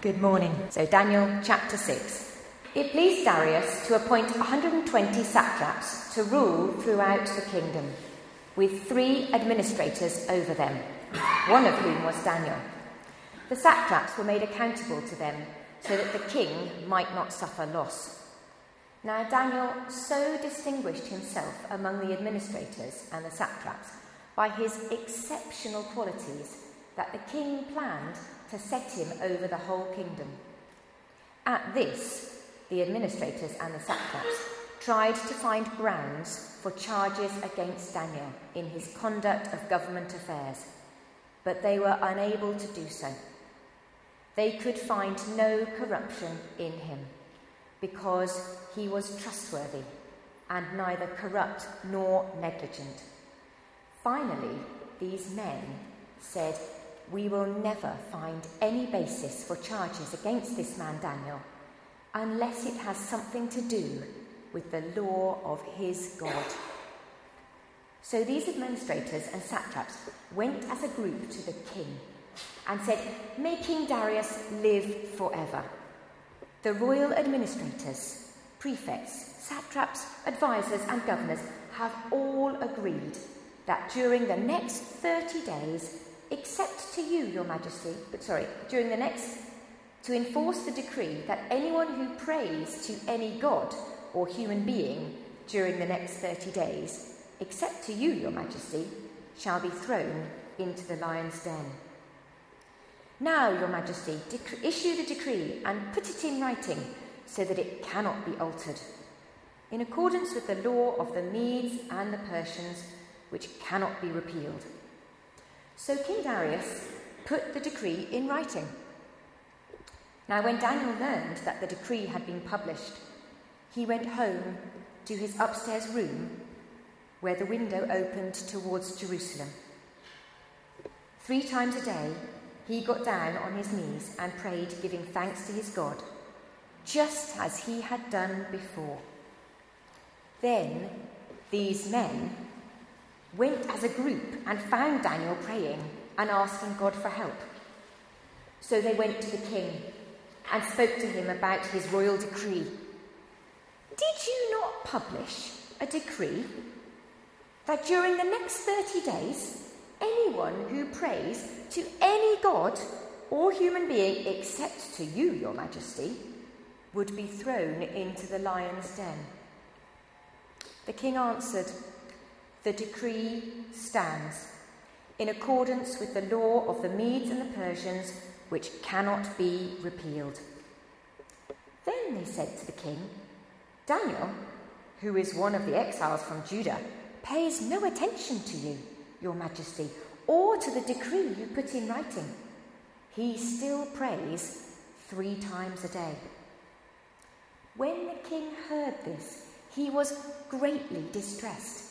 Good morning. So Daniel chapter 6. It pleased Darius to appoint 120 satraps to rule throughout the kingdom, with 3 administrators over them, one of whom was Daniel. The satraps were made accountable to them so that the king might not suffer loss. Now Daniel so distinguished himself among the administrators and the satraps by his exceptional qualities that the king planned to set him over the whole kingdom. At this, the administrators and the satraps tried to find grounds for charges against Daniel in his conduct of government affairs, but they were unable to do so. They could find no corruption in him, because he was trustworthy and neither corrupt nor negligent. Finally, these men said, "We will never find any basis for charges against this man Daniel unless it has something to do with the law of his God." So these administrators and satraps went as a group to the king and said, "May King Darius live forever." The royal administrators, prefects, satraps, advisors and governors have all agreed that during the next 30 days, except to you, Your Majesty, to enforce the decree that anyone who prays to any god or human being during the next 30 days, except to you, Your Majesty, shall be thrown into the lion's den. Now, Your Majesty, issue the decree and put it in writing so that it cannot be altered, in accordance with the law of the Medes and the Persians, which cannot be repealed. So King Darius put the decree in writing. Now when Daniel learned that the decree had been published, he went home to his upstairs room where the window opened towards Jerusalem. 3 times a day he got down on his knees and prayed, giving thanks to his God, just as he had done before. Then these men went as a group and found Daniel praying and asking God for help. So they went to the king and spoke to him about his royal decree. "Did you not publish a decree that during the next 30 days, anyone who prays to any god or human being except to you, Your Majesty, would be thrown into the lion's den?" The king answered, "The decree stands, in accordance with the law of the Medes and the Persians, which cannot be repealed." Then they said to the king, "Daniel, who is one of the exiles from Judah, pays no attention to you, Your Majesty, or to the decree you put in writing. He still prays 3 times a day." When the king heard this, he was greatly distressed.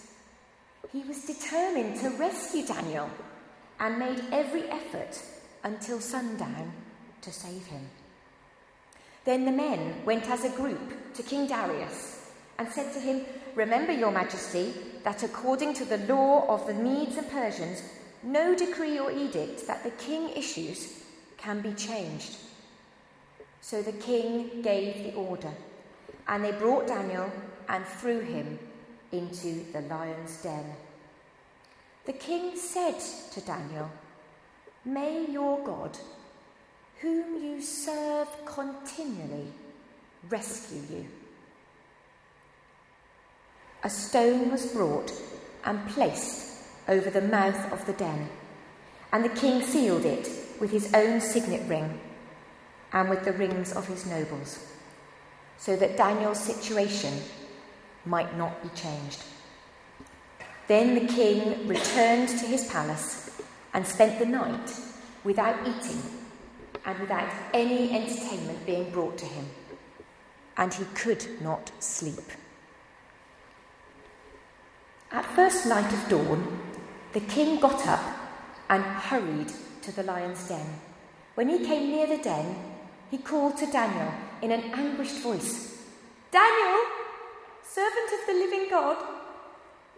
He was determined to rescue Daniel and made every effort until sundown to save him. Then the men went as a group to King Darius and said to him, "Remember, Your Majesty, that according to the law of the Medes and Persians, no decree or edict that the king issues can be changed." So the king gave the order, and they brought Daniel and threw him into the lion's den. The king said to Daniel, "May your God, whom you serve continually, rescue you." A stone was brought and placed over the mouth of the den, and the king sealed it with his own signet ring and with the rings of his nobles, so that Daniel's situation might not be changed. Then the king returned to his palace and spent the night without eating and without any entertainment being brought to him, and he could not sleep. At first light of dawn, the king got up and hurried to the lion's den. When he came near the den, he called to Daniel in an anguished voice, "Daniel, servant of the living God,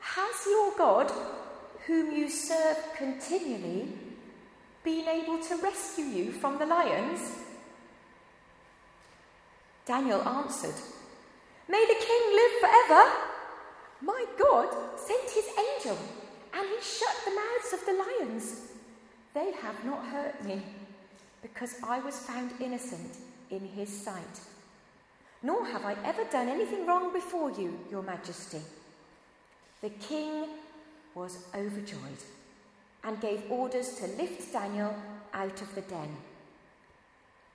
has your God, whom you serve continually, been able to rescue you from the lions?" Daniel answered, "May the king live forever! My God sent his angel, and he shut the mouths of the lions. They have not hurt me, because I was found innocent in his sight. Nor have I ever done anything wrong before you, Your Majesty." The king was overjoyed and gave orders to lift Daniel out of the den.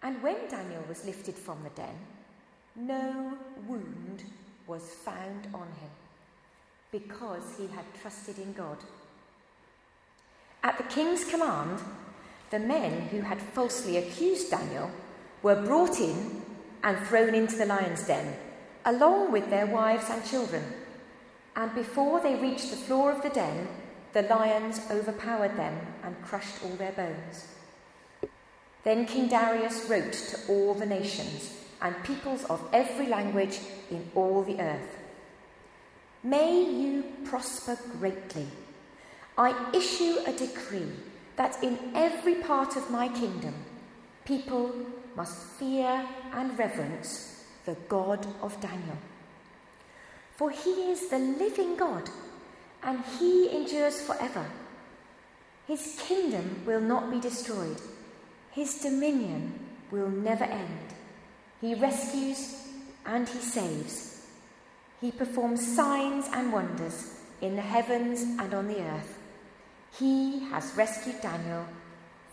And when Daniel was lifted from the den, no wound was found on him, because he had trusted in God. At the king's command, the men who had falsely accused Daniel were brought in and thrown into the lion's den, along with their wives and children. And before they reached the floor of the den, the lions overpowered them and crushed all their bones. Then King Darius wrote to all the nations and peoples of every language in all the earth, "May you prosper greatly. I issue a decree that in every part of my kingdom, people must fear and reverence the God of Daniel. For he is the living God, and he endures forever. His kingdom will not be destroyed. His dominion will never end. He rescues and he saves. He performs signs and wonders in the heavens and on the earth. He has rescued Daniel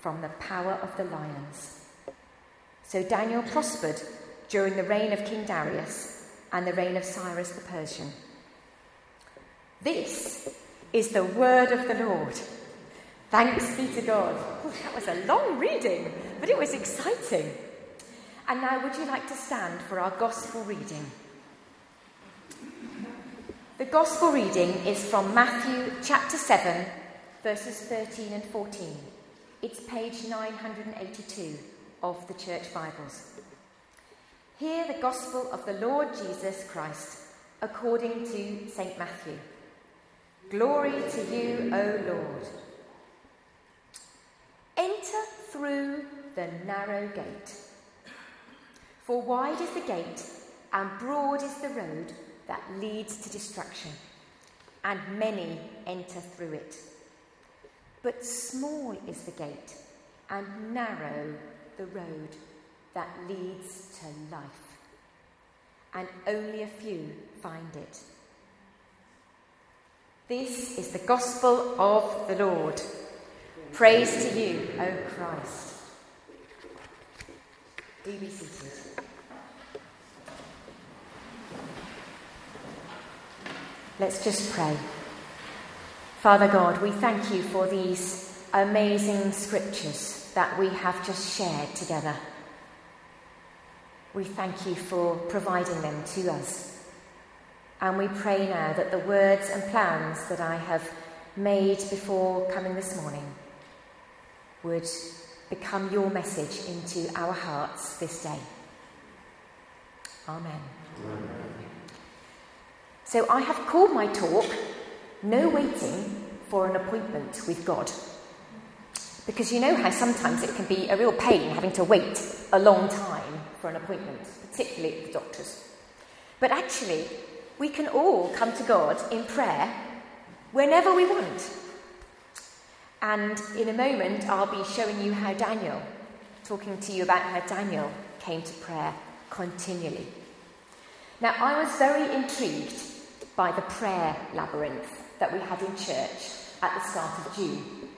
from the power of the lions." So Daniel prospered during the reign of King Darius and the reign of Cyrus the Persian. This is the word of the Lord. Thanks be to God. Oh, that was a long reading, but it was exciting. And now would you like to stand for our gospel reading? The gospel reading is from Matthew chapter 7, verses 13 and 14. It's page 982 of the Church Bibles. Hear the gospel of the Lord Jesus Christ according to St. Matthew. Glory to you, O Lord. Enter through the narrow gate. For wide is the gate and broad is the road that leads to destruction, and many enter through it. But small is the gate and narrow the road that leads to life, and only a few find it. This is the gospel of the Lord. Praise to you, O Christ. Do be seated. Let's just pray. Father God, we thank you for these amazing scriptures that we have just shared together. We thank you for providing them to us. And we pray now that the words and plans that I have made before coming this morning would become your message into our hearts this day. Amen. Amen. So I have called my talk, "No Waiting for an Appointment with God." Because you know how sometimes it can be a real pain having to wait a long time for an appointment, particularly at the doctor's. But actually, we can all come to God in prayer whenever we want. And in a moment, I'll be showing you how Daniel, talking to you about how Daniel came to prayer continually. Now, I was very intrigued by the prayer labyrinth that we had in church at the start of June.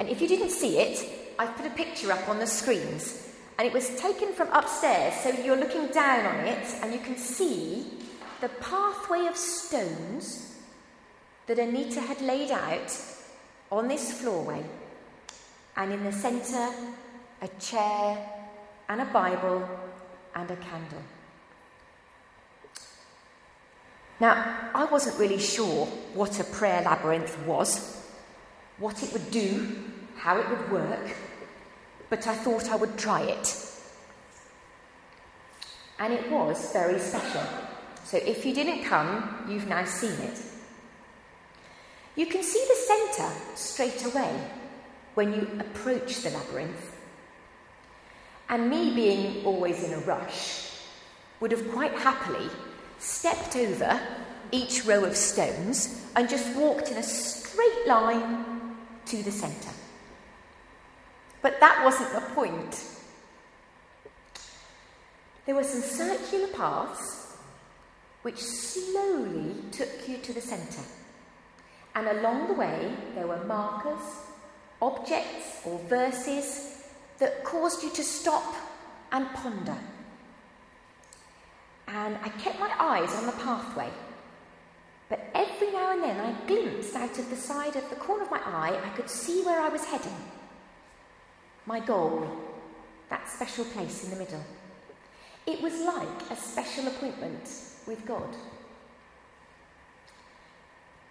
And if you didn't see it, I've put a picture up on the screens, and it was taken from upstairs, so you're looking down on it and you can see the pathway of stones that Anita had laid out on this floorway, and in the centre a chair and a Bible and a candle. Now, I wasn't really sure what a prayer labyrinth was, what it would do, how it would work, but I thought I would try it. And it was very special. So if you didn't come, you've now seen it. You can see the centre straight away when you approach the labyrinth. And me being always in a rush, would have quite happily stepped over each row of stones and just walked in a straight line to the centre. But that wasn't the point. There were some circular paths which slowly took you to the centre. And along the way, there were markers, objects or verses that caused you to stop and ponder. And I kept my eyes on the pathway. But every now and then I glimpsed out of the side of the corner of my eye, I could see where I was heading. My goal, that special place in the middle. It was like a special appointment with God.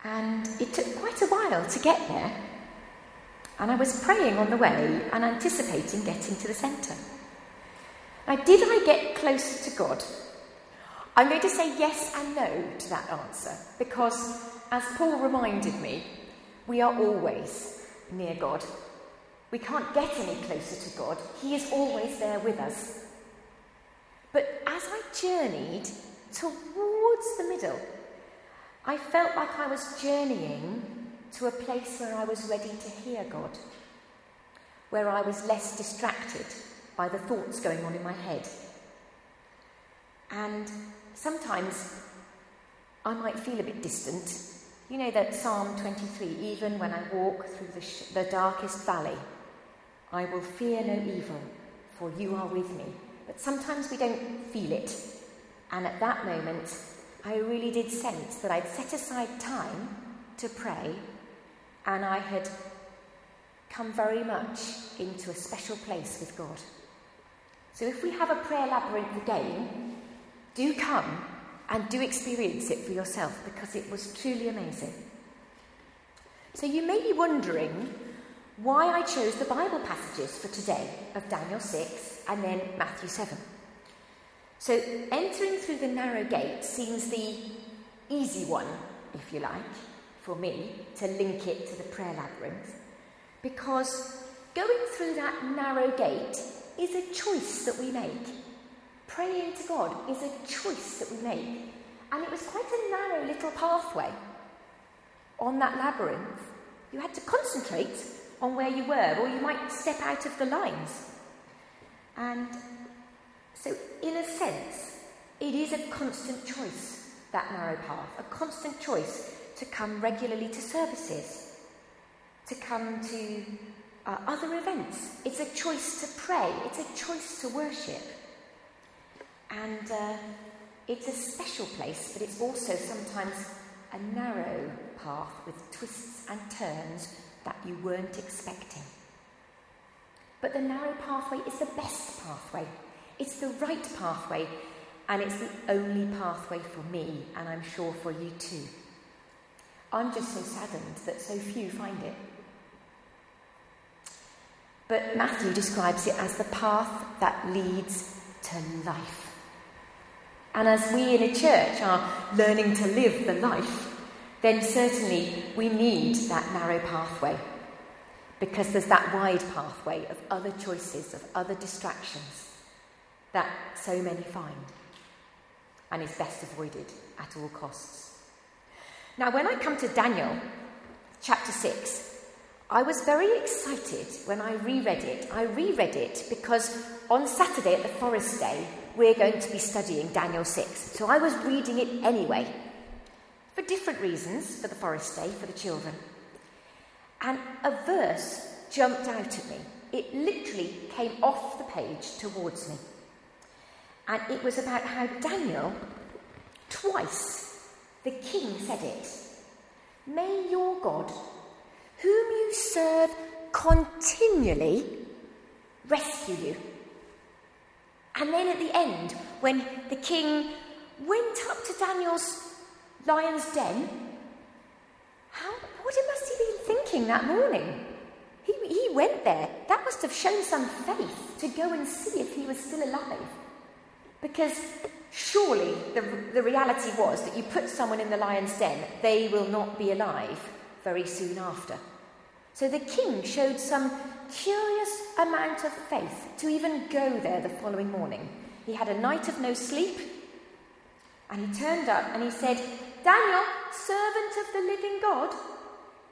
And it took quite a while to get there. And I was praying on the way and anticipating getting to the centre. Now, did I get closer to God? I'm going to say yes and no to that answer, because, as Paul reminded me, we are always near God. We can't get any closer to God. He is always there with us. But as I journeyed towards the middle, I felt like I was journeying to a place where I was ready to hear God, where I was less distracted by the thoughts going on in my head. And sometimes I might feel a bit distant. You know that Psalm 23, even when I walk through the darkest valley, I will fear no evil, for you are with me. But sometimes we don't feel it. And at that moment, I really did sense that I'd set aside time to pray, and I had come very much into a special place with God. So if we have a prayer labyrinth again, do come and do experience it for yourself, because it was truly amazing. So you may be wondering why I chose the Bible passages for today of Daniel 6 and then Matthew 7. So entering through the narrow gate seems the easy one, if you like, for me to link it to the prayer labyrinth, because going through that narrow gate is a choice that we make. Praying to God is a choice that we make. And it was quite a narrow little pathway. On that labyrinth, you had to concentrate on where you were, or you might step out of the lines. And so, in a sense, it is a constant choice, that narrow path, a constant choice to come regularly to services, to come to other events. It's a choice to pray, it's a choice to worship. And it's a special place, but it's also sometimes a narrow path with twists and turns that you weren't expecting. But the narrow pathway is the best pathway. It's the right pathway, and it's the only pathway for me, and I'm sure for you too. I'm just so saddened that so few find it. But Matthew describes it as the path that leads to life. And as we in a church are learning to live the life, then certainly we need that narrow pathway, because there's that wide pathway of other choices, of other distractions that so many find, and is best avoided at all costs. Now, when I come to Daniel chapter 6, I was very excited when I reread it. I reread it because on Saturday at the Forest Day, we're going to be studying Daniel 6. So I was reading it anyway, for different reasons, for the Forest Day, for the children. And a verse jumped out at me. It literally came off the page towards me. And it was about how Daniel, twice, the king said it. May your God, whom you serve continually, rescue you. And then at the end, when the king went up to Daniel's lion's den, what must he have been thinking that morning? He went there. That must have shown some faith to go and see if he was still alive. Because surely the reality was that you put someone in the lion's den, they will not be alive very soon after. So the king showed some curious amount of faith to even go there the following morning. He had a night of no sleep. And he turned up and he said, Daniel, servant of the living God,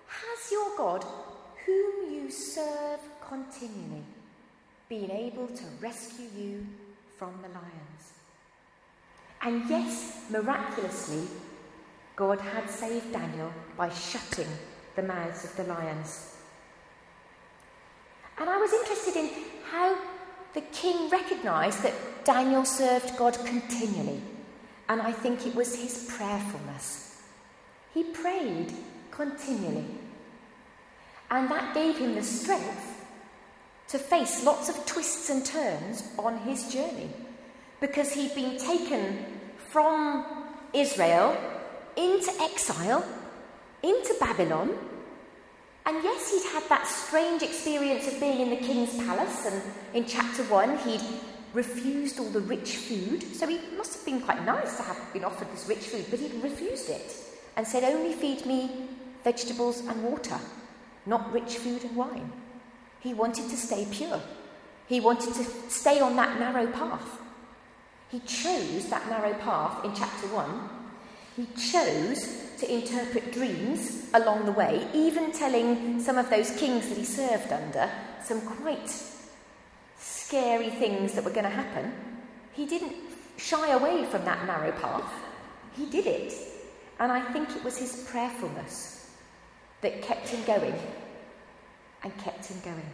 has your God, whom you serve continually, been able to rescue you from the lions? And yes, miraculously, God had saved Daniel by shutting the mouths of the lions. And I was interested in how the king recognised that Daniel served God continually. And I think it was his prayerfulness. He prayed continually. And that gave him the strength to face lots of twists and turns on his journey. Because he'd been taken from Israel into exile, into Babylon. And yes, he'd had that strange experience of being in the king's palace. And in chapter 1, he'd refused all the rich food. So it must have been quite nice to have been offered this rich food, but he'd refused it and said, only feed me vegetables and water, not rich food and wine. He wanted to stay pure. He wanted to stay on that narrow path. He chose that narrow path in chapter 1. He chose to interpret dreams along the way, even telling some of those kings that he served under some quite scary things that were going to happen. He didn't shy away from that narrow path. He did it. And I think it was his prayerfulness that kept him going and kept him going.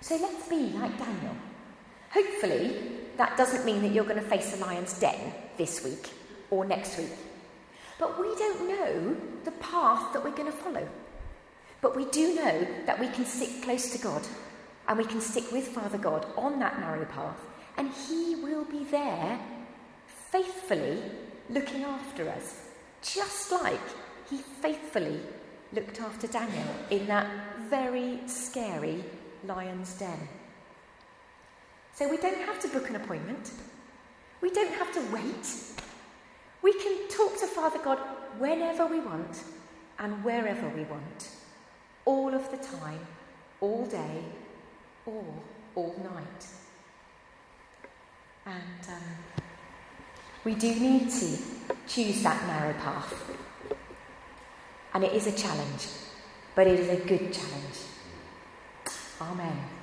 So let's be like Daniel. Hopefully, that doesn't mean that you're going to face a lion's den this week or next week. But we don't know the path that we're going to follow. But we do know that we can sit close to God. And we can stick with Father God on that narrow path, and he will be there faithfully looking after us, just like he faithfully looked after Daniel in that very scary lion's den. So we don't have to book an appointment. We don't have to wait. We can talk to Father God whenever we want and wherever we want, all of the time, all day, all night. And we do need to choose that narrow path. And it is a challenge, but it is a good challenge. Amen.